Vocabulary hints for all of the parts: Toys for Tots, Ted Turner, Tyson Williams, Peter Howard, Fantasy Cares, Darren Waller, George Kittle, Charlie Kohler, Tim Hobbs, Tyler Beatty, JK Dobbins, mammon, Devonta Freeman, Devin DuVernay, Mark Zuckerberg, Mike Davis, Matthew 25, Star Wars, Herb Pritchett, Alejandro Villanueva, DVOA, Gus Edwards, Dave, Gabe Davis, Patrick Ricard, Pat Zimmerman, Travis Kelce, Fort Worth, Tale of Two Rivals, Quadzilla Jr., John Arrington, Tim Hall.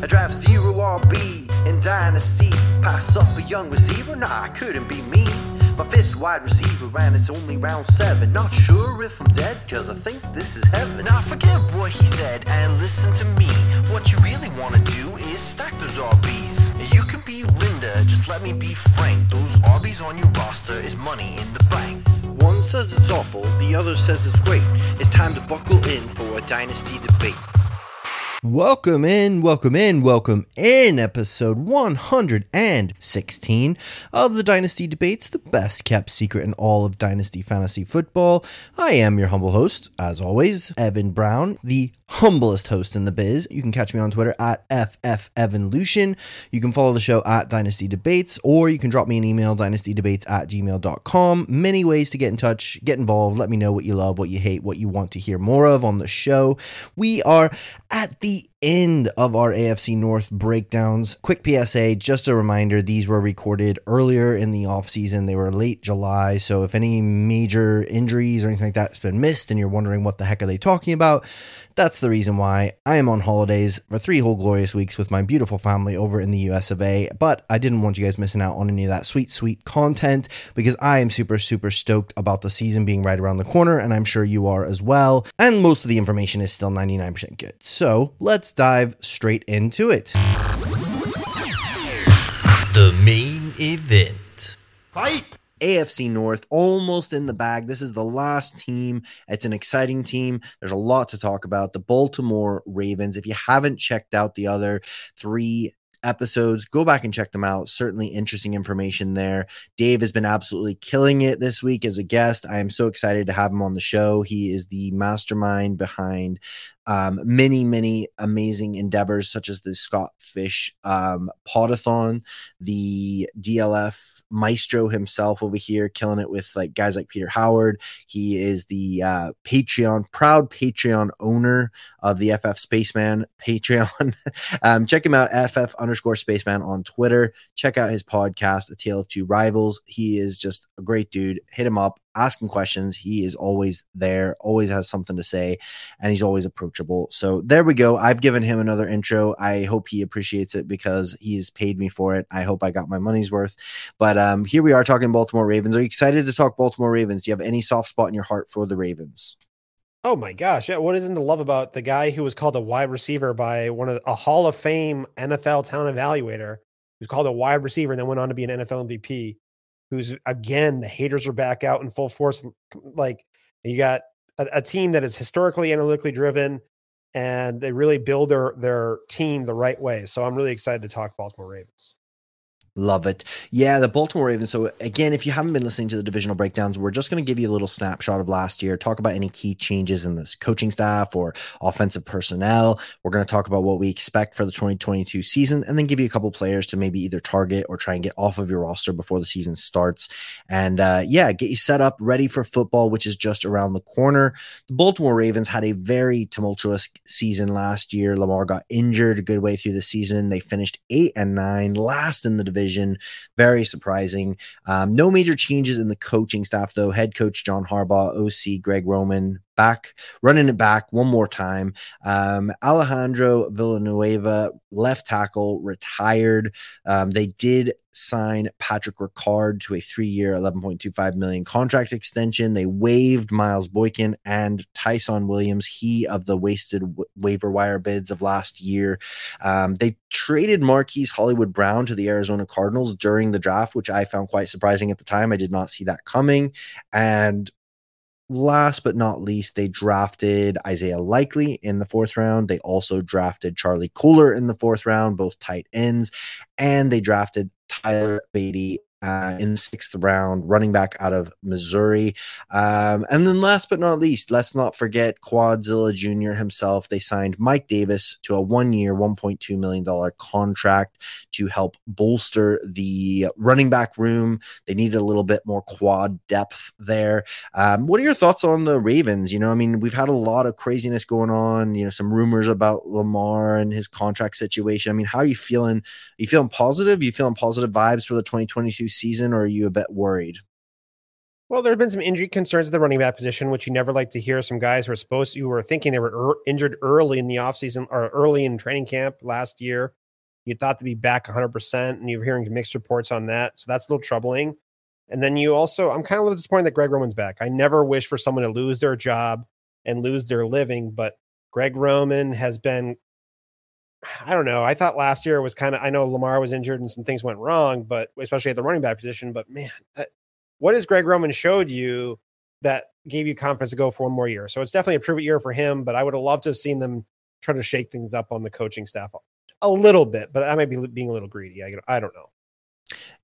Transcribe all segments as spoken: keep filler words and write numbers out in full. I drive zero R B in Dynasty. Pass up a young receiver? Nah, I couldn't be me. My fifth wide receiver, and it's only round seven. Not sure if I'm dead, cause I think this is heaven. Now forget what he said and listen to me. What you really wanna do is stack those R Bs. You can be Linda, just let me be Frank. Those R Bs on your roster is money in the bank. One says it's awful, the other says it's great. It's time to buckle in for a Dynasty Debate. Welcome in, welcome in, welcome in, episode one hundred sixteen of the Dynasty Debates, the best kept secret in all of Dynasty Fantasy Football. I am your humble host, as always, Evan Brown, the humblest host in the biz. You can catch me on Twitter at FFEvan Lucian. You can follow the show at Dynasty Debates, or you can drop me an email, dynastydebates at gmail dot com. Many ways to get in touch, get involved, let me know what you love, what you hate, what you want to hear more of on the show. We are at the end of our A F C North breakdowns. Quick P S A, just a reminder, these were recorded earlier in the offseason. They were late July, so if any major injuries or anything like that has been missed and you're wondering what the heck are they talking about, that's the reason why. I am on holidays for three whole glorious weeks with my beautiful family over in the U S of A, but I didn't want you guys missing out on any of that sweet, sweet content because I am super, super stoked about the season being right around the corner, and I'm sure you are as well, and most of the information is still ninety-nine percent good. So let's dive straight into it. The main event. Fight! A F C North almost in the bag. This is the last team. It's an exciting team. There's a lot to talk about. The Baltimore Ravens. If you haven't checked out the other three episodes, go back and check them out. Certainly interesting information there. Dave has been absolutely killing it this week as a guest. I am so excited to have him on the show. He is the mastermind behind um, many, many amazing endeavors, such as the Scott Fish um, Podathon, the D L F Maestro himself over here, killing it with like guys like Peter Howard. He is the uh, Patreon, proud Patreon owner of the F F Spaceman Patreon. um, check him out, F F underscore Spaceman on Twitter. Check out his podcast, A Tale of Two Rivals. He is just a great dude. Hit him up. Asking questions. He is always there, always has something to say, and he's always approachable. So there we go. I've given him another intro. I hope he appreciates it because he has paid me for it. I hope I got my money's worth. But um, here we are talking Baltimore Ravens. Are you excited to talk Baltimore Ravens? Do you have any soft spot in your heart for the Ravens? Oh my gosh. Yeah. What isn't to love about the guy who was called a wide receiver by one of the, a Hall of Fame N F L talent evaluator, who's called a wide receiver and then went on to be an N F L M V P? Who's again, the haters are back out in full force. Like you got a, a team that is historically analytically driven and they really build their, their team the right way. So I'm really excited to talk Baltimore Ravens. Love it. Yeah, the Baltimore Ravens. So again, if you haven't been listening to the divisional breakdowns, we're just going to give you a little snapshot of last year, talk about any key changes in this coaching staff or offensive personnel. We're going to talk about what we expect for the twenty twenty-two season and then give you a couple players to maybe either target or try and get off of your roster before the season starts. And uh, yeah, get you set up ready for football, which is just around the corner. The Baltimore Ravens had a very tumultuous season last year. Lamar got injured a good way through the season. They finished eight and nine, last in the division. Vision. Very surprising. Um, no major changes in the coaching staff, though. Head coach John Harbaugh, O C Greg Roman, back, running it back one more time. Um, Alejandro Villanueva, left tackle, retired. Um, they did sign Patrick Ricard to a three-year, eleven point two five million dollars contract extension. They waived Miles Boykin and Tyson Williams, he of the wasted w- waiver wire bids of last year. Um, they traded Marquise Hollywood Brown to the Arizona Cardinals during the draft, which I found quite surprising at the time. I did not see that coming. And last but not least, they drafted Isaiah Likely in the fourth round. They also drafted Charlie Kohler in the fourth round, both tight ends. And they drafted Tyler Beatty uh, in the sixth round, running back out of Missouri. Um, and then last but not least, let's not forget Quadzilla Junior himself. They signed Mike Davis to a one-year, one point two million dollars contract to help bolster the running back room. They needed a little bit more quad depth there. Um, what are your thoughts on the Ravens? You know, I mean, we've had a lot of craziness going on, you know, some rumors about Lamar and his contract situation. I mean, how are you feeling? Are you feeling positive? Are you feeling positive vibes for the twenty twenty-two season, or are you a bit worried? Well, there have been some injury concerns at the running back position, which you never like to hear. Some guys who are supposed to, who were thinking they were er- injured early in the offseason or early in training camp last year. You thought to be back one hundred percent, and you're hearing mixed reports on that. So that's a little troubling. And then you also, I'm kind of a little disappointed that Greg Roman's back. I never wish for someone to lose their job and lose their living, but Greg Roman has been, I don't know. I thought last year was kind of, I know Lamar was injured and some things went wrong, but especially at the running back position, but man, I, what has Greg Roman showed you that gave you confidence to go for one more year? So it's definitely a prove it year for him, but I would have loved to have seen them try to shake things up on the coaching staff a little bit, but I might be being a little greedy. I, I don't know.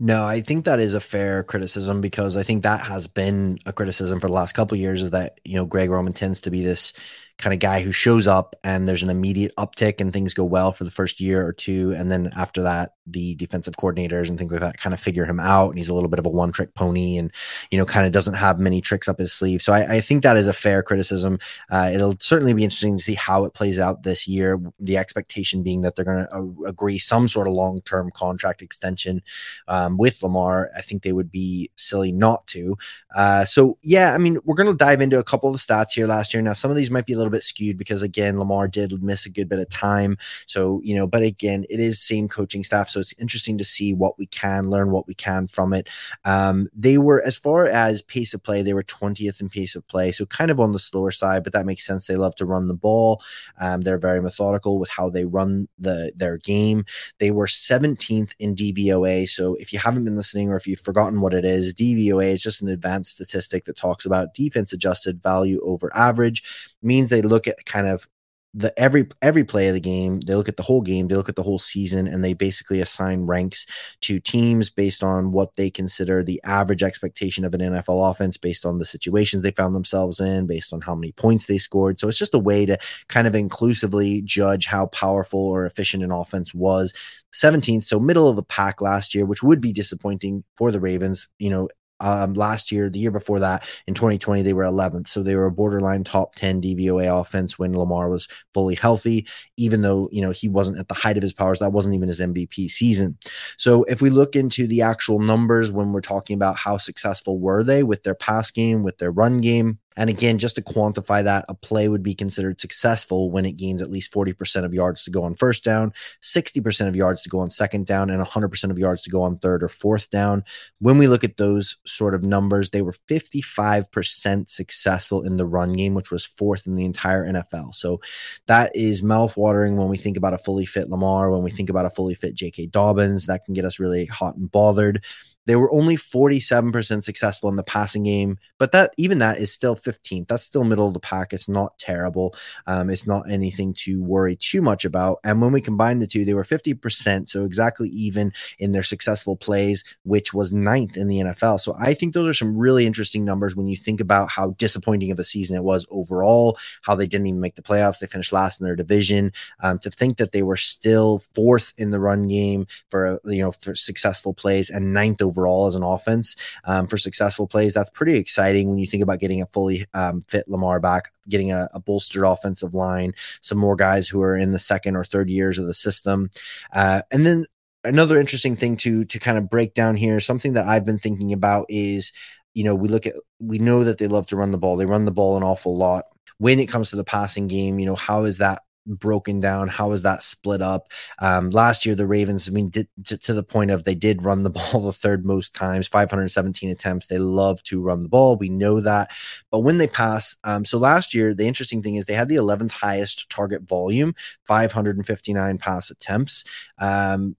No, I think that is a fair criticism, because I think that has been a criticism for the last couple of years, is that, you know, Greg Roman tends to be this kind of guy who shows up and there's an immediate uptick and things go well for the first year or two. And then after that, the defensive coordinators and things like that kind of figure him out. And he's a little bit of a one trick pony and, you know, kind of doesn't have many tricks up his sleeve. So I, I think that is a fair criticism. Uh, it'll certainly be interesting to see how it plays out this year. The expectation being that they're going to uh, agree some sort of long-term contract extension um, with Lamar. I think they would be silly not to. Uh, so yeah, I mean, we're going to dive into a couple of the stats here last year. Now, some of these might be a little bit skewed because, again, Lamar did miss a good bit of time. So, you know, but again, it is same coaching staff. So it's interesting to see what we can learn, what we can from it. Um, they were, as far as pace of play, they were twentieth in pace of play. So kind of on the slower side, but that makes sense. They love to run the ball. Um, they're very methodical with how they run the their game. They were seventeenth in D V O A. So if you haven't been listening or if you've forgotten what it is, D V O A is just an advanced statistic that talks about defense adjusted value over average. It means they look at kind of the every every play of the game, they look at the whole game, they look at the whole season, and they basically assign ranks to teams based on what they consider the average expectation of an N F L offense, based on the situations they found themselves in, based on how many points they scored. So it's just a way to kind of inclusively judge how powerful or efficient an offense was. seventeenth, so middle of the pack last year, which would be disappointing for the Ravens. You know, Um, last year, the year before that, in twenty twenty, they were eleventh. So they were a borderline top ten D V O A offense when Lamar was fully healthy, even though, you know, he wasn't at the height of his powers. That wasn't even his M V P season. So if we look into the actual numbers, when we're talking about how successful were they with their pass game, with their run game, and again, just to quantify that, a play would be considered successful when it gains at least forty percent of yards to go on first down, sixty percent of yards to go on second down, and one hundred percent of yards to go on third or fourth down. When we look at those sort of numbers, they were fifty-five percent successful in the run game, which was fourth in the entire N F L. So that is mouthwatering when we think about a fully fit Lamar, when we think about a fully fit J K Dobbins. That can get us really hot and bothered. They were only forty-seven percent successful in the passing game, but that even that is still fifteenth. That's still middle of the pack. It's not terrible. Um, it's not anything to worry too much about. And when we combine the two, they were fifty percent, so exactly even in their successful plays, which was ninth in the N F L. So I think those are some really interesting numbers when you think about how disappointing of a season it was overall, how they didn't even make the playoffs. They finished last in their division. Um, to think that they were still fourth in the run game for, you know, for successful plays and ninth over overall as an offense um, for successful plays. That's pretty exciting when you think about getting a fully um, fit Lamar back, getting a, a bolstered offensive line, some more guys who are in the second or third years of the system. Uh, and then another interesting thing to, to kind of break down here, something that I've been thinking about is, you know, we look at, we know that they love to run the ball. They run the ball an awful lot. When it comes to the passing game, you know, how is that broken down? How is that split up? Um, last year, the Ravens, I mean, did, to, to the point of they did run the ball the third most times, five hundred seventeen attempts. They love to run the ball. We know that. But when they pass, um, so last year, the interesting thing is they had the eleventh highest target volume, five hundred fifty-nine pass attempts. Um,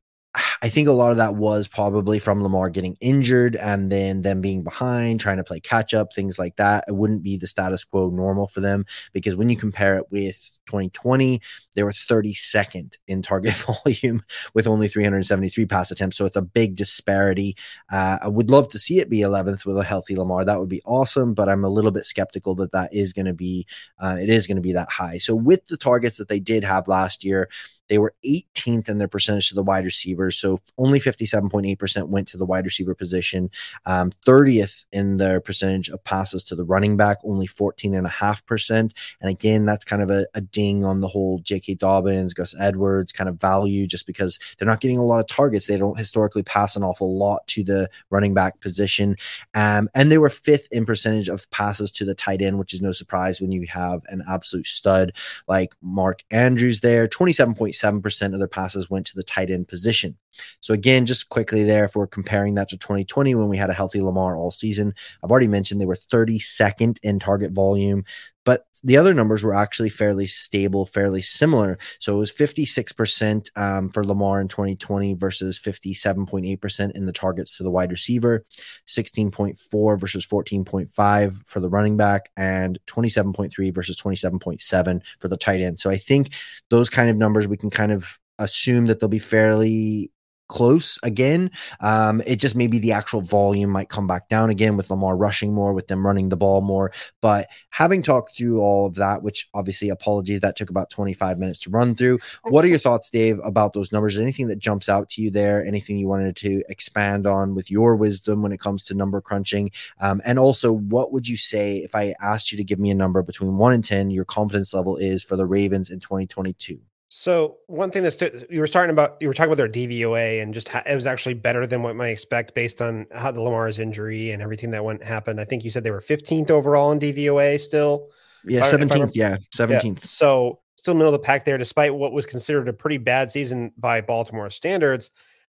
I think a lot of that was probably from Lamar getting injured and then them being behind, trying to play catch up, things like that. It wouldn't be the status quo normal for them, because when you compare it with twenty twenty, they were thirty-second in target volume with only three hundred seventy-three pass attempts. So it's a big disparity. Uh, I would love to see it be eleventh with a healthy Lamar. That would be awesome, but I'm a little bit skeptical that that is going to be, uh, it is going to be that high. So with the targets that they did have last year, They were eighteenth in their percentage to the wide receivers. So only fifty-seven point eight percent went to the wide receiver position. Um, thirtieth in their percentage of passes to the running back, only fourteen point five percent. And again, that's kind of a, a ding on the whole J K Dobbins, Gus Edwards kind of value, just because they're not getting a lot of targets. They don't historically pass an awful lot to the running back position. Um, and they were fifth in percentage of passes to the tight end, which is no surprise when you have an absolute stud like Mark Andrews there. twenty-seven point seven percent of their passes went to the tight end position. So again, just quickly there, if we're comparing that to twenty twenty, when we had a healthy Lamar all season, I've already mentioned they were thirty-second in target volume, but the other numbers were actually fairly stable, fairly similar. So it was fifty-six percent um, for Lamar in twenty twenty versus fifty-seven point eight percent in the targets to the wide receiver, sixteen point four versus fourteen point five for the running back, and twenty-seven point three versus twenty-seven point seven for the tight end. So I think those kind of numbers, we can kind of assume that they'll be fairly close again. Um, it just maybe the actual volume might come back down again with Lamar rushing more, with them running the ball more. But having talked through all of that, which obviously apologies, that took about twenty-five minutes to run through. What are your thoughts, Dave, about those numbers? Anything that jumps out to you there? Anything you wanted to expand on with your wisdom when it comes to number crunching? Um, and also, what would you say if I asked you to give me a number between one and ten, your confidence level is for the Ravens in twenty twenty-two? So one thing that's st- you were starting about, you were talking about their D V O A, and just how it was actually better than what I expect based on how the Lamar's injury and everything that went happened. I think you said they were fifteenth overall in D V O A still. Yeah. seventeenth. Yeah. seventeenth. Yeah. So still middle of the pack there, despite what was considered a pretty bad season by Baltimore standards.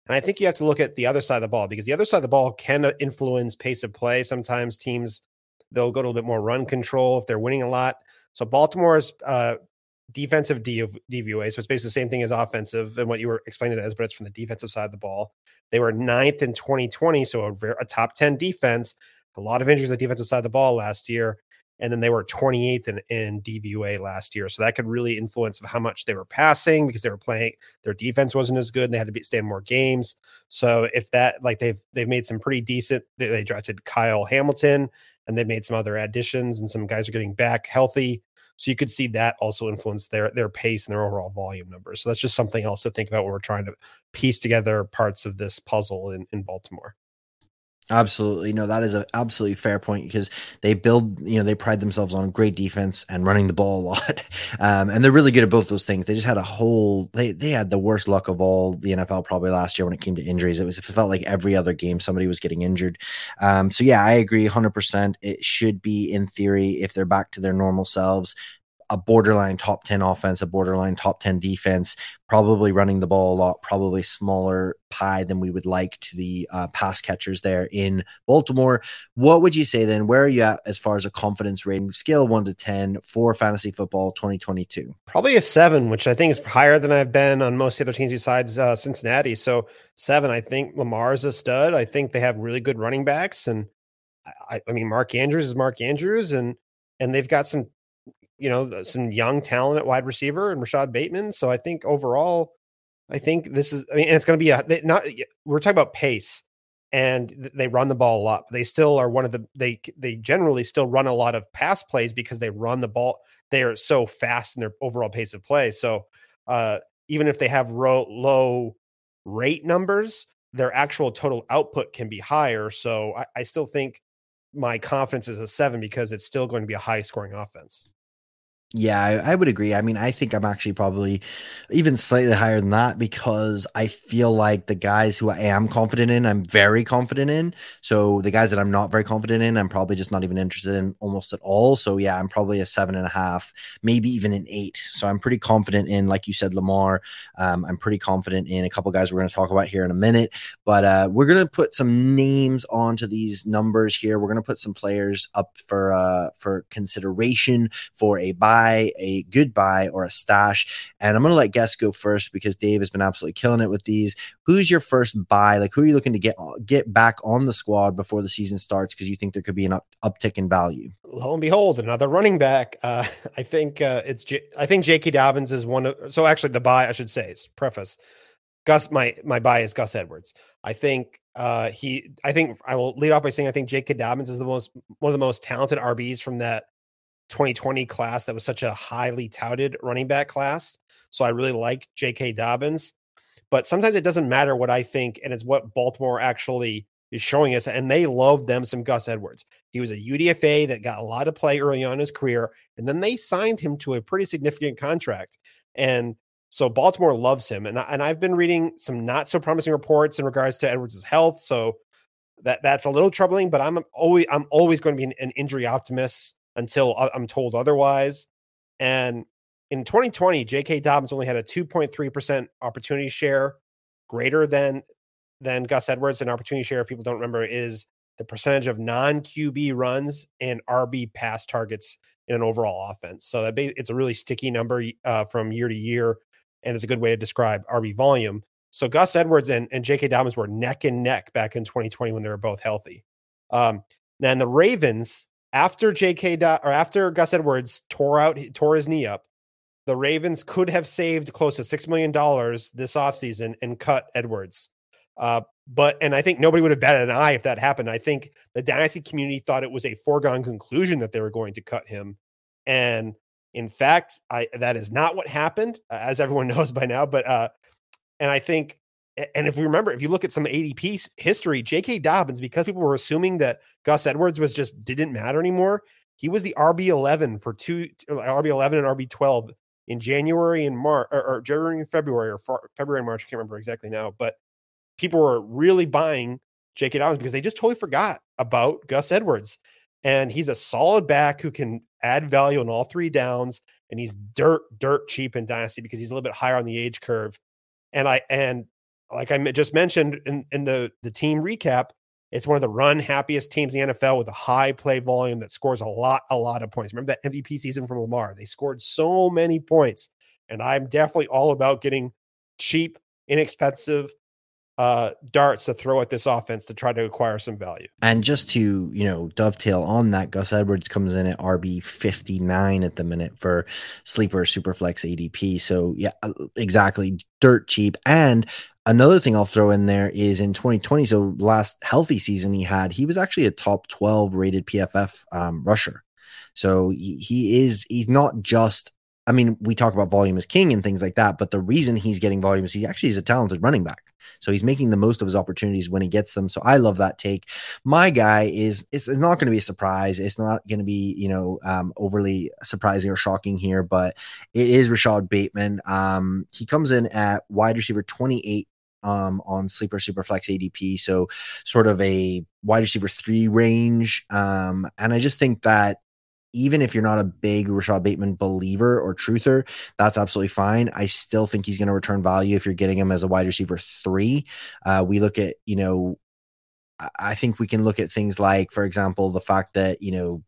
And I think you have to look at the other side of the ball, because the other side of the ball can influence pace of play. Sometimes teams, they'll go to a little bit more run control if they're winning a lot. So Baltimore's, uh, defensive D V O A, so it's basically the same thing as offensive and what you were explaining it as, but it's from the defensive side of the ball. They were ninth in twenty twenty, so a, a top ten defense. A lot of injuries on the defensive side of the ball last year, and then they were twenty-eighth in, in D V O A last year. So that could really influence how much they were passing, because they were playing, their defense wasn't as good, and they had to be, stay in more games. So if that, like they've they've made some pretty decent. They, they drafted Kyle Hamilton, and they made some other additions, and some guys are getting back healthy. So you could see that also influence their their pace and their overall volume numbers. So that's just something else to think about when we're trying to piece together parts of this puzzle in, in Baltimore. Absolutely. No, that is an absolutely fair point, because they build, you know, they pride themselves on great defense and running the ball a lot. Um, and they're really good at both those things. They just had a whole, they they had the worst luck of all the N F L probably last year when it came to injuries. It was, it felt like every other game somebody was getting injured. Um, so yeah, I agree one hundred percent. It should be, in theory, if they're back to their normal selves, a borderline top ten offense, a borderline top ten defense, probably running the ball a lot, probably smaller pie than we would like to the uh, pass catchers there in Baltimore. What would you say then? Where are you at as far as a confidence rating scale, one to ten, for fantasy football twenty twenty-two? Probably a seven, which I think is higher than I've been on most other teams besides uh, Cincinnati. So seven, I think Lamar's a stud. I think they have really good running backs. And I, I mean, Mark Andrews is Mark Andrews, and, and they've got some, you know, some young talent at wide receiver and Rashad Bateman. So I think overall, I think this is, I mean, and it's going to be a, they, not, we're talking about pace, and they run the ball a lot. They still are one of the, they, they generally still run a lot of pass plays because they run the ball. They are so fast in their overall pace of play. So uh, even if they have ro- low rate numbers, their actual total output can be higher. So I, I still think my confidence is a seven, because it's still going to be a high scoring offense. Yeah, I, I would agree. I mean, I think I'm actually probably even slightly higher than that, because I feel like the guys who I am confident in, I'm very confident in. So the guys that I'm not very confident in, I'm probably just not even interested in almost at all. So yeah, I'm probably a seven and a half, maybe even an eight. So I'm pretty confident in, like you said, Lamar. Um, I'm pretty confident in a couple guys we're going to talk about here in a minute, but uh, we're going to put some names onto these numbers here. We're going to put some players up for, uh, for consideration for a buy, a good buy, or a stash. And I'm going to let guests go first, because Dave has been absolutely killing it with these. Who's your first buy? Like, who are you looking to get get back on the squad before the season starts, because you think there could be an up, uptick in value? Lo and behold, another running back. Uh, I think uh, it's J- I think J K Dobbins is one of, so actually the buy, I should say, is preface. Gus, my my buy is Gus Edwards. I think uh, he. I think I will lead off by saying I think J K Dobbins is the most one of the most talented R Bs from that twenty twenty class that was such a highly touted running back class. So I really like J K Dobbins, but sometimes it doesn't matter what I think. And it's what Baltimore actually is showing us. And they love them some Gus Edwards. He was a U D F A that got a lot of play early on in his career. And then they signed him to a pretty significant contract. And so Baltimore loves him. And, I, and I've been reading some not so promising reports in regards to Edwards' health. So that that's a little troubling, but I'm always, I'm always going to be an, an injury optimist until I'm told otherwise. And in twenty twenty, J K Dobbins only had a two point three percent opportunity share, greater than, than Gus Edwards. An opportunity share, if people don't remember, is the percentage of non-Q B runs and R B pass targets in an overall offense. So that it's a really sticky number uh, from year to year, and it's a good way to describe R B volume. So Gus Edwards and, and J K Dobbins were neck and neck back in twenty twenty when they were both healthy. Um, then the Ravens, after J K Do- or after Gus Edwards tore out tore his knee up, the Ravens could have saved close to six million dollars this offseason and cut Edwards. Uh, but and I think nobody would have batted an eye if that happened. I think the dynasty community thought it was a foregone conclusion that they were going to cut him, and in fact, I, that is not what happened, as everyone knows by now. But uh, and I think, and if we remember, if you look at some A D P history, J K Dobbins, because people were assuming that Gus Edwards was just didn't matter anymore, he was the R B eleven for two, R B eleven and R B twelve in January and March, or, or January and February, or far, February and March. I can't remember exactly now, but people were really buying J K Dobbins because they just totally forgot about Gus Edwards. And he's a solid back who can add value on all three downs. And he's dirt, dirt cheap in Dynasty because he's a little bit higher on the age curve. And I, and like I just mentioned in, in the, the team recap, it's one of the run happiest teams in the N F L with a high play volume that scores a lot, a lot of points. Remember that M V P season from Lamar? They scored so many points. And I'm definitely all about getting cheap, inexpensive, Uh, darts to throw at this offense to try to acquire some value. And just to, you know, dovetail on that, Gus Edwards comes in at R B fifty-nine at the minute for sleeper superflex A D P. So yeah, exactly. Dirt cheap. And another thing I'll throw in there is in twenty twenty, so last healthy season he had, he was actually a top twelve rated P F F um, rusher. So he, he is, he's not just, I mean, we talk about volume is king and things like that, but the reason he's getting volume is he actually is a talented running back. So he's making the most of his opportunities when he gets them. So I love that take. My guy is, it's, it's not going to be a surprise. It's not going to be, you know, um, overly surprising or shocking here, but it is Rashad Bateman. Um, he comes in at wide receiver twenty-eight um, on sleeper super flex A D P. So sort of a wide receiver three range. Um, and I just think that, even if you're not a big Rashad Bateman believer or truther, that's absolutely fine. I still think he's going to return value if you're getting him as a wide receiver three. Uh, we look at, you know, I think we can look at things like, for example, the fact that, you know,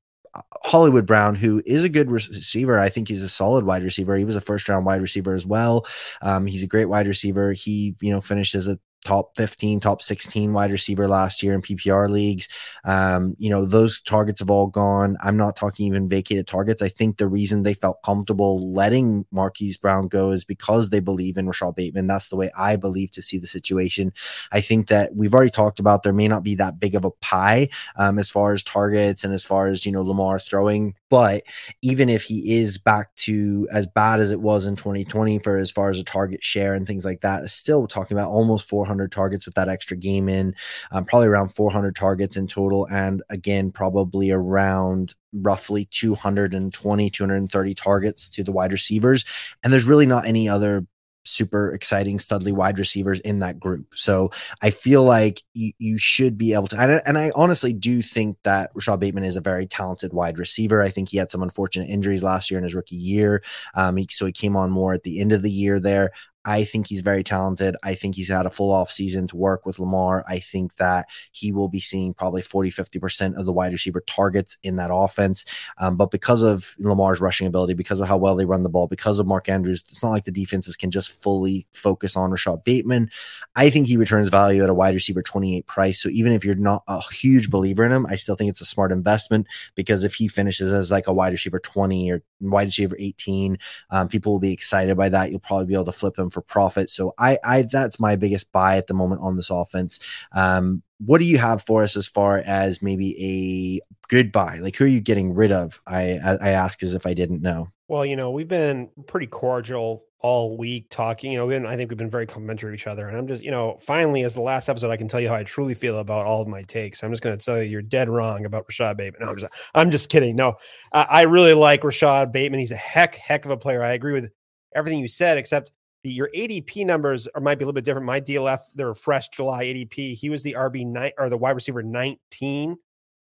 Hollywood Brown, who is a good receiver. I think he's a solid wide receiver. He was a first round wide receiver as well. Um, he's a great wide receiver. He, you know, finished as a top fifteen, top sixteen wide receiver last year in P P R leagues. Um, you know, those targets have all gone. I'm not talking even vacated targets. I think the reason they felt comfortable letting Marquise Brown go is because they believe in Rashad Bateman. That's the way I believe to see the situation. I think that we've already talked about there may not be that big of a pie um, as far as targets and as far as, you know, Lamar throwing. But even if he is back to as bad as it was in twenty twenty for as far as a target share and things like that, still talking about almost four hundred targets with that extra game in, um, probably around four hundred targets in total. And again, probably around roughly two twenty, two thirty targets to the wide receivers. And there's really not any other super exciting studly wide receivers in that group. So I feel like you, you should be able to, and I, and I honestly do think that Rashad Bateman is a very talented wide receiver. I think he had some unfortunate injuries last year in his rookie year. Um, he, so he came on more at the end of the year there. I think he's very talented. I think he's had a full off season to work with Lamar. I think that he will be seeing probably forty, fifty percent of the wide receiver targets in that offense. Um, but because of Lamar's rushing ability, because of how well they run the ball, because of Mark Andrews, it's not like the defenses can just fully focus on Rashad Bateman. I think he returns value at a wide receiver twenty-eight price. So even if you're not a huge believer in him, I still think it's a smart investment, because if he finishes as like a wide receiver twenty or wide receiver eighteen, um, people will be excited by that. You'll probably be able to flip him for profit. So I, I, that's my biggest buy at the moment on this offense. Um, what do you have for us as far as maybe a good buy? Like, who are you getting rid of? I, I, I ask as if I didn't know. Well, you know, we've been pretty cordial all week talking, you know, and I think we've been very complimentary of each other. And I'm just, you know, finally, as the last episode, I can tell you how I truly feel about all of my takes. I'm just going to tell you, you're dead wrong about Rashad Bateman. No, I'm just, I'm just kidding. No, I, I really like Rashad Bateman. He's a heck, heck of a player. I agree with everything you said, except the, your A D P numbers are, might be a little bit different. My D L F, they're fresh July A D P. He was the R B nine or the wide receiver nineteen.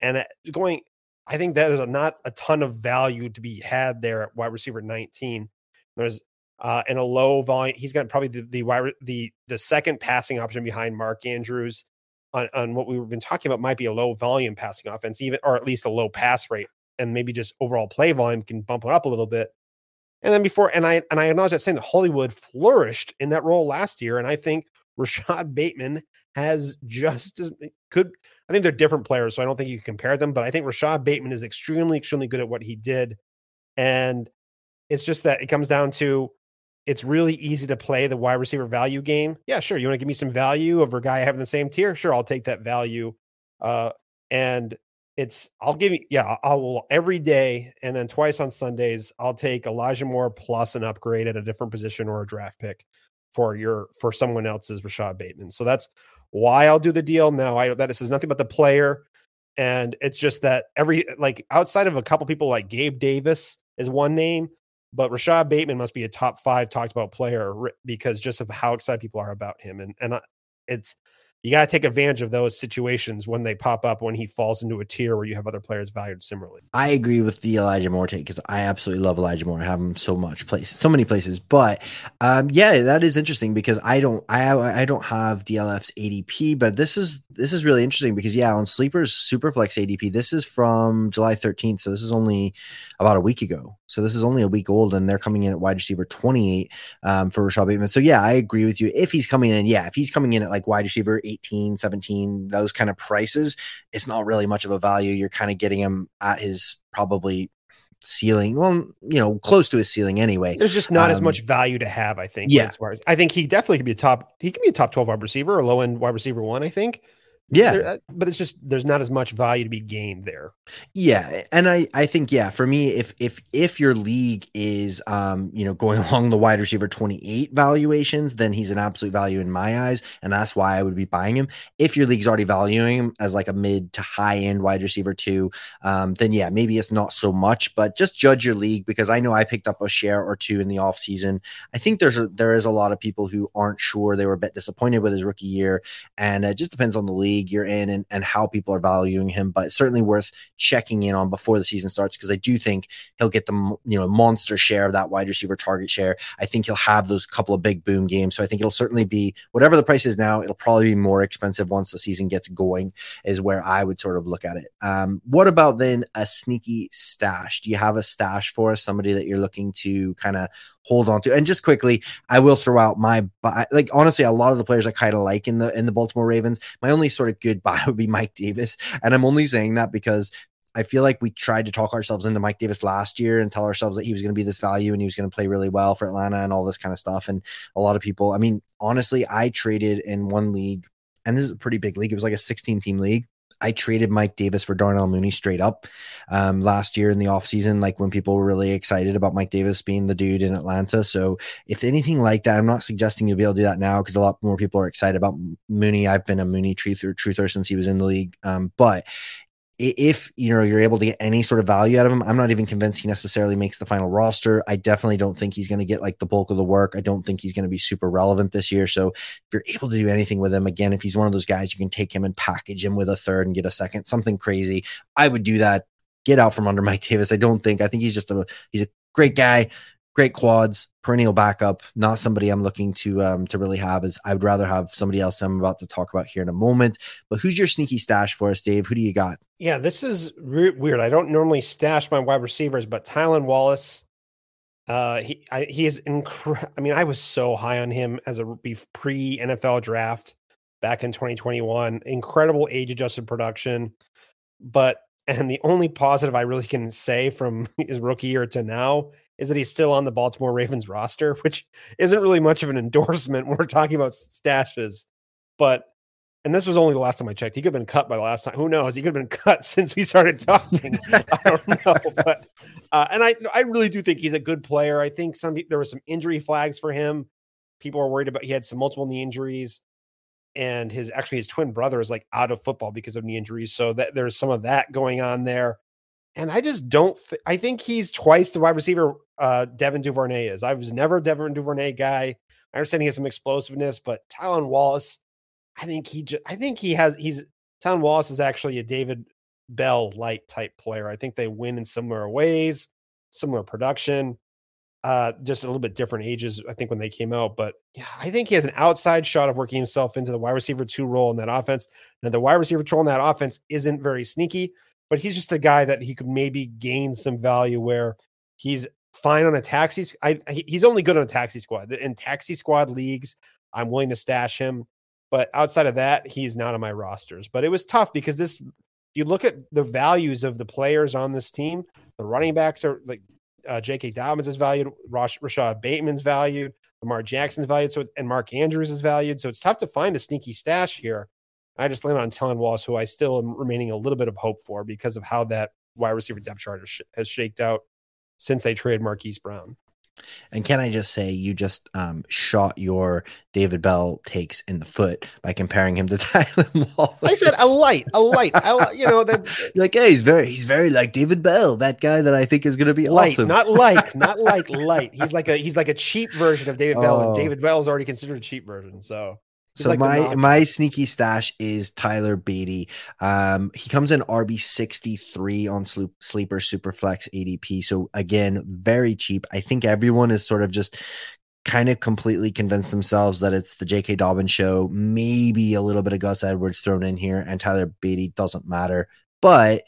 And going, I think that is not a ton of value to be had there at wide receiver nineteen. There's, Uh, and a low volume, he's got probably the the the, the second passing option behind Mark Andrews on, on what we've been talking about might be a low volume passing offense, even or at least a low pass rate, and maybe just overall play volume can bump it up a little bit. And then before, and I and I acknowledge that saying that Hollywood flourished in that role last year, and I think Rashad Bateman has just as could. I think they're different players, so I don't think you can compare them. But I think Rashad Bateman is extremely, extremely good at what he did, and it's just that it comes down to. It's really easy to play the wide receiver value game. Yeah, sure. You want to give me some value over a guy having the same tier? Sure, I'll take that value. Uh, and it's, I'll give you, yeah, I'll every day and then twice on Sundays, I'll take Elijah Moore plus an upgrade at a different position or a draft pick for your, for someone else's Rashad Bateman. So that's why I'll do the deal. No, I, that this is nothing but the player. And it's just that every, like outside of a couple people like Gabe Davis is one name. But Rashad Bateman must be a top five talked about player because just of how excited people are about him. And and it's, you got to take advantage of those situations when they pop up, when he falls into a tier where you have other players valued similarly. I agree with the Elijah Moore take because I absolutely love Elijah Moore. I have him so much places, so many places, but um, yeah, that is interesting because I don't, I, I don't have D L F's A D P, but this is, this is really interesting because yeah, on Sleeper's Superflex A D P, this is from July thirteenth. So this is only about a week ago. So this is only a week old and they're coming in at wide receiver twenty-eight um, for Rashad Bateman. So yeah, I agree with you. If he's coming in, yeah, if he's coming in at like wide receiver eighteen, seventeen, those kind of prices, it's not really much of a value. You're kind of getting him at his probably ceiling. Well, you know, close to his ceiling anyway. There's just not um, as much value to have, I think. Yeah. As far as, I think he definitely could be a top, he could be a top twelve wide receiver or low end wide receiver one, I think. Yeah, there, but it's just there's not as much value to be gained there. Yeah, and I, I think yeah for me if if if your league is um you know going along the wide receiver twenty-eight valuations, then he's an absolute value in my eyes, and that's why I would be buying him. If your league's already valuing him as like a mid to high end wide receiver two, um then yeah maybe it's not so much. But just judge your league because I know I picked up a share or two in the off season. I think there's a, there is a lot of people who aren't sure, they were a bit disappointed with his rookie year, and it just depends on the league you're in and, and how people are valuing him, but it's certainly worth checking in on before the season starts because I do think he'll get the you know monster share of that wide receiver target share. I think he'll have those couple of big boom games, so I think it'll certainly be whatever the price is now, it'll probably be more expensive once the season gets going is where I would sort of look at it. Um, what about then a sneaky stash? Do you have a stash for us, somebody that you're looking to kind of hold on to? And just quickly, I will throw out my buy. Like honestly, a lot of the players I kind of like in the in the Baltimore Ravens. My only sort of good buy would be Mike Davis, and I'm only saying that because I feel like we tried to talk ourselves into Mike Davis last year and tell ourselves that he was going to be this value and he was going to play really well for Atlanta and all this kind of stuff. And a lot of people, I mean, honestly, I traded in one league, and this is a pretty big league. It was like a sixteen team league. I traded Mike Davis for Darnell Mooney straight up um, last year in the offseason, like when people were really excited about Mike Davis being the dude in Atlanta. So if anything like that, I'm not suggesting you'll be able to do that now because a lot more people are excited about Mooney. I've been a Mooney truther, truther since he was in the league. Um, but if you know you're able to get any sort of value out of him, I'm not even convinced he necessarily makes the final roster. I definitely don't think he's going to get like the bulk of the work. I don't think he's going to be super relevant this year. So if you're able to do anything with him, again, if he's one of those guys, you can take him and package him with a third and get a second, something crazy. I would do that. Get out from under Mike Davis. I don't think, I think he's just a, he's a great guy, great quads, perennial backup, not somebody I'm looking to um, to really have. Is I would rather have somebody else I'm about to talk about here in a moment. But who's your sneaky stash for us, Dave? Who do you got? Yeah, this is re- weird. I don't normally stash my wide receivers, but Tylan Wallace, uh, he I, he is incredible. I mean, I was so high on him as a pre-N F L draft back in twenty twenty-one. Incredible age-adjusted production. But and the only positive I really can say from his rookie year to now is that he's still on the Baltimore Ravens roster, which isn't really much of an endorsement when we're talking about stashes. But and this was only the last time I checked. He could have been cut by the last time. Who knows? He could have been cut since we started talking. I don't know. But uh, and I I really do think he's a good player. I think some there were some injury flags for him. People are worried about he had some multiple knee injuries, and his actually his twin brother is like out of football because of knee injuries. So that there's some of that going on there. And I just don't th- I think he's twice the wide receiver uh, Devin DuVernay is. I was never a Devin DuVernay guy. I understand he has some explosiveness, but Tylan Wallace, I think he just, I think he has, he's, Tylan Wallace is actually a David Bell light type player. I think they win in similar ways, similar production, uh, just a little bit different ages, I think, when they came out. But yeah, I think he has an outside shot of working himself into the wide receiver two role in that offense. Now, the wide receiver role in that offense isn't very sneaky, but he's just a guy that he could maybe gain some value where he's fine on a taxi. I, he's only good on a taxi squad. In taxi squad leagues, I'm willing to stash him. But outside of that, he's not on my rosters. But it was tough because this, if you look at the values of the players on this team, the running backs are like uh, J K Dobbins is valued, Rash, Rashad Bateman's valued, Lamar Jackson's valued, so and Mark Andrews is valued. So it's tough to find a sneaky stash here. I just landed on Tylan Wallace, who I still am remaining a little bit of hope for because of how that wide receiver depth chart has shaked out since they traded Marquise Brown. And can I just say, you just um, shot your David Bell takes in the foot by comparing him to Tylan Wallace. I said a light, a light. I, you know, that like, hey, he's very, he's very like David Bell, that guy that I think is going to be light, awesome. Not like, not like light. He's like a, he's like a cheap version of David oh. Bell, and David Bell is already considered a cheap version. So. He's so like my my sneaky stash is Tyler Beatty. Um, he comes in R B sixty-three on sleep, Sleeper Superflex A D P. So again, very cheap. I think everyone is sort of just kind of completely convinced themselves that it's the J K Dobbins show. Maybe a little bit of Gus Edwards thrown in here, and Tyler Beatty doesn't matter. But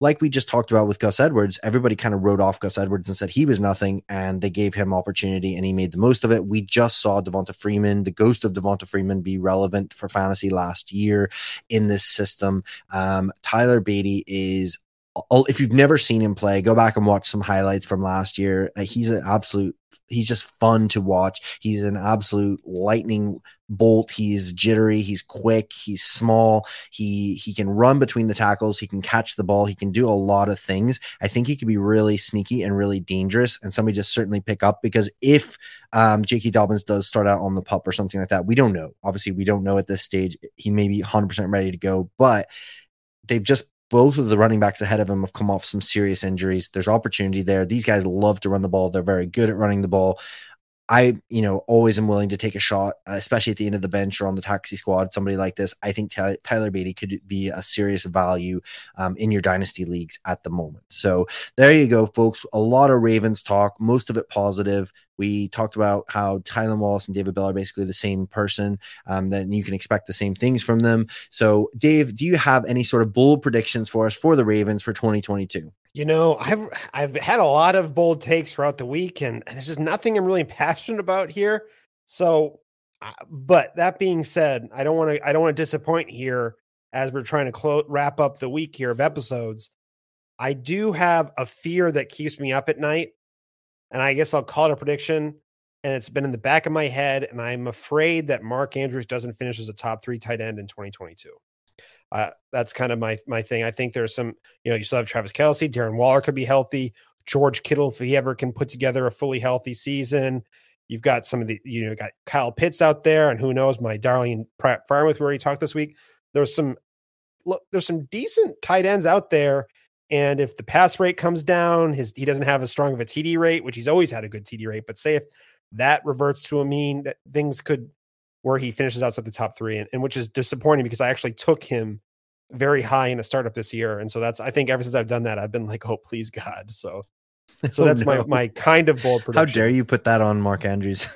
like we just talked about with Gus Edwards, everybody kind of wrote off Gus Edwards and said he was nothing, and they gave him opportunity and he made the most of it. We just saw Devonta Freeman, the ghost of Devonta Freeman, be relevant for fantasy last year in this system. Um, Tyler Beatty is, if you've never seen him play, go back and watch some highlights from last year. He's an absolute, he's just fun to watch. He's an absolute lightning bolt. He's jittery. He's quick. He's small. He, he can run between the tackles. He can catch the ball. He can do a lot of things. I think he could be really sneaky and really dangerous, and somebody just certainly pick up, because if um, J K Dobbins does start out on the pup or something like that, we don't know. Obviously we don't know at this stage. He may be one hundred percent ready to go, but they've just, both of the running backs ahead of him have come off some serious injuries. There's opportunity there. These guys love to run the ball. They're very good at running the ball. I, you know, always am willing to take a shot, especially at the end of the bench or on the taxi squad, somebody like this. I think Tyler Beatty could be a serious value um, in your dynasty leagues at the moment. So there you go, folks. A lot of Ravens talk, most of it positive. We talked about how Tylan Wallace and David Bell are basically the same person, um, then you can expect the same things from them. So, Dave, do you have any sort of bold predictions for us for the Ravens for twenty twenty-two? You know, I've I've had a lot of bold takes throughout the week, and there's just nothing I'm really passionate about here. So, but that being said, I don't want to I don't want to disappoint here as we're trying to close wrap up the week here of episodes. I do have a fear that keeps me up at night, and I guess I'll call it a prediction, and it's been in the back of my head, and I'm afraid that Mark Andrews doesn't finish as a top three tight end in twenty twenty-two. Uh, that's kind of my my thing. I think there's some, you know, you still have Travis Kelce, Darren Waller could be healthy, George Kittle, if he ever can put together a fully healthy season. You've got some of the, you know, got Kyle Pitts out there, and who knows, my darling Fryermuth, where he talked this week. There's some, look, there's some decent tight ends out there. And if the pass rate comes down, his he doesn't have as strong of a T D rate, which he's always had a good T D rate. But say if that reverts to a mean, that things could where he finishes outside the top three, and, and which is disappointing because I actually took him very high in a startup this year. And so that's, I think ever since I've done that, I've been like, oh, please God. So, so that's oh, no. my, my kind of bold prediction. How dare you put that on Mark Andrews?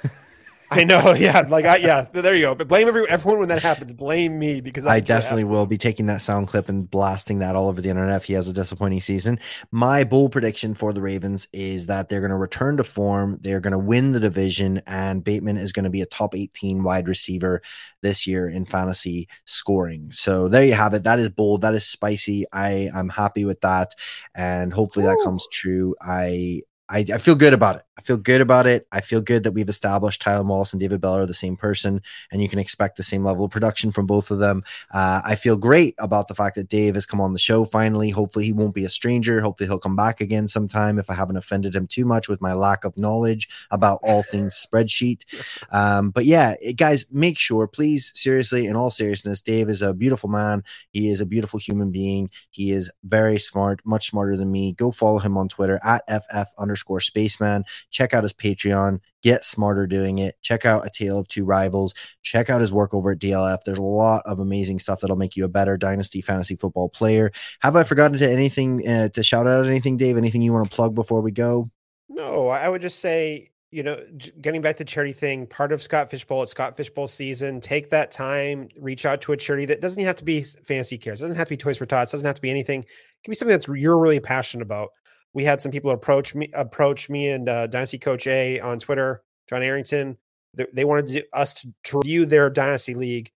I know. Yeah. Like, I, yeah, there you go. But blame every, everyone when that happens. Blame me, because I, I definitely will be taking that sound clip and blasting that all over the internet if he has a disappointing season. My bold prediction for the Ravens is that they're going to return to form. They're going to win the division, and Bateman is going to be a top eighteen wide receiver this year in fantasy scoring. So there you have it. That is bold. That is spicy. I am happy with that. And hopefully Ooh. that comes true. I, I, I feel good about it. I I feel good about it. I feel good that we've established Tylan Wallace and David Bell are the same person, and you can expect the same level of production from both of them. Uh, I feel great about the fact that Dave has come on the show finally. Hopefully he won't be a stranger. Hopefully he'll come back again sometime if I haven't offended him too much with my lack of knowledge about all things spreadsheet. Um, but yeah, guys, make sure, please, seriously, in all seriousness, Dave is a beautiful man. He is a beautiful human being. He is very smart, much smarter than me. Go follow him on Twitter at F F underscore Spaceman. Check out his Patreon. Get smarter doing it. Check out A Tale of Two Rivals. Check out his work over at D L F. There's a lot of amazing stuff that'll make you a better dynasty fantasy football player. Have I forgotten to anything uh, to shout out anything, Dave? Anything you want to plug before we go? No, I would just say, you know, getting back to charity thing, part of Scott Fishbowl, it's Scott Fishbowl season. Take that time, reach out to a charity that doesn't have to be Fantasy Cares. It doesn't have to be Toys for Tots. It doesn't have to be anything. It can be something that's you're really passionate about. We had some people approach me, approach me and uh, Dynasty Coach A on Twitter, John Arrington. They, they wanted to do, us to review their Dynasty League.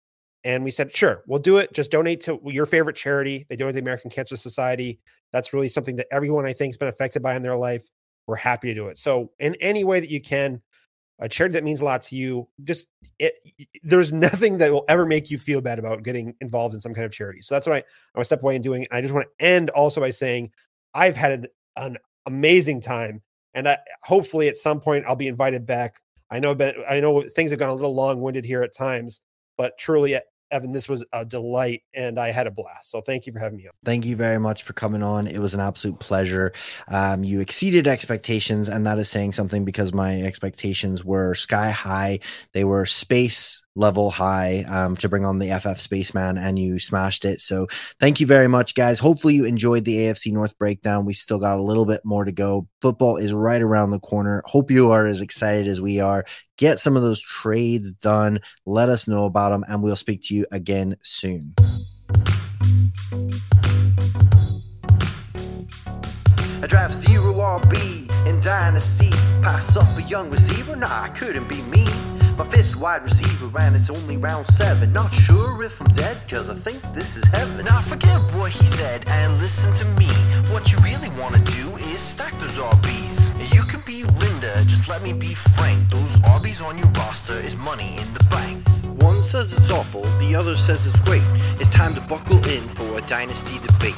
And we said, sure, we'll do it. Just donate to your favorite charity. They donate to the American Cancer Society. That's really something that everyone, I think, has been affected by in their life. We're happy to do it. So in any way that you can, a charity that means a lot to you, just it, there's nothing that will ever make you feel bad about getting involved in some kind of charity. So that's what I, I want to step away and doing. I just want to end also by saying I've had an an amazing time. And I, hopefully at some point I'll be invited back. I know, but I know things have gone a little long winded here at times, but truly, Evan, this was a delight and I had a blast. So thank you for having me on. Thank you very much for coming on. It was an absolute pleasure. Um, you exceeded expectations, and that is saying something because my expectations were sky high. They were space level high um, to bring on the F F Spaceman, and you smashed it. So thank you very much, guys. Hopefully you enjoyed the A F C North breakdown. We still got a little bit more to go. Football is right around the corner. Hope you are as excited as we are. Get some of those trades done. Let us know about them, and we'll speak to you again soon. I draft zero R B in Dynasty. Pass up a young receiver? Nah, I couldn't be me. My fifth wide receiver, and it's only round seven. Not sure if I'm dead, cause I think this is heaven. Now forget what he said and listen to me. What you really wanna do is stack those R Bs. You can be Linda, just let me be frank. Those R Bs on your roster is money in the bank. One says it's awful, the other says it's great. It's time to buckle in for a dynasty debate.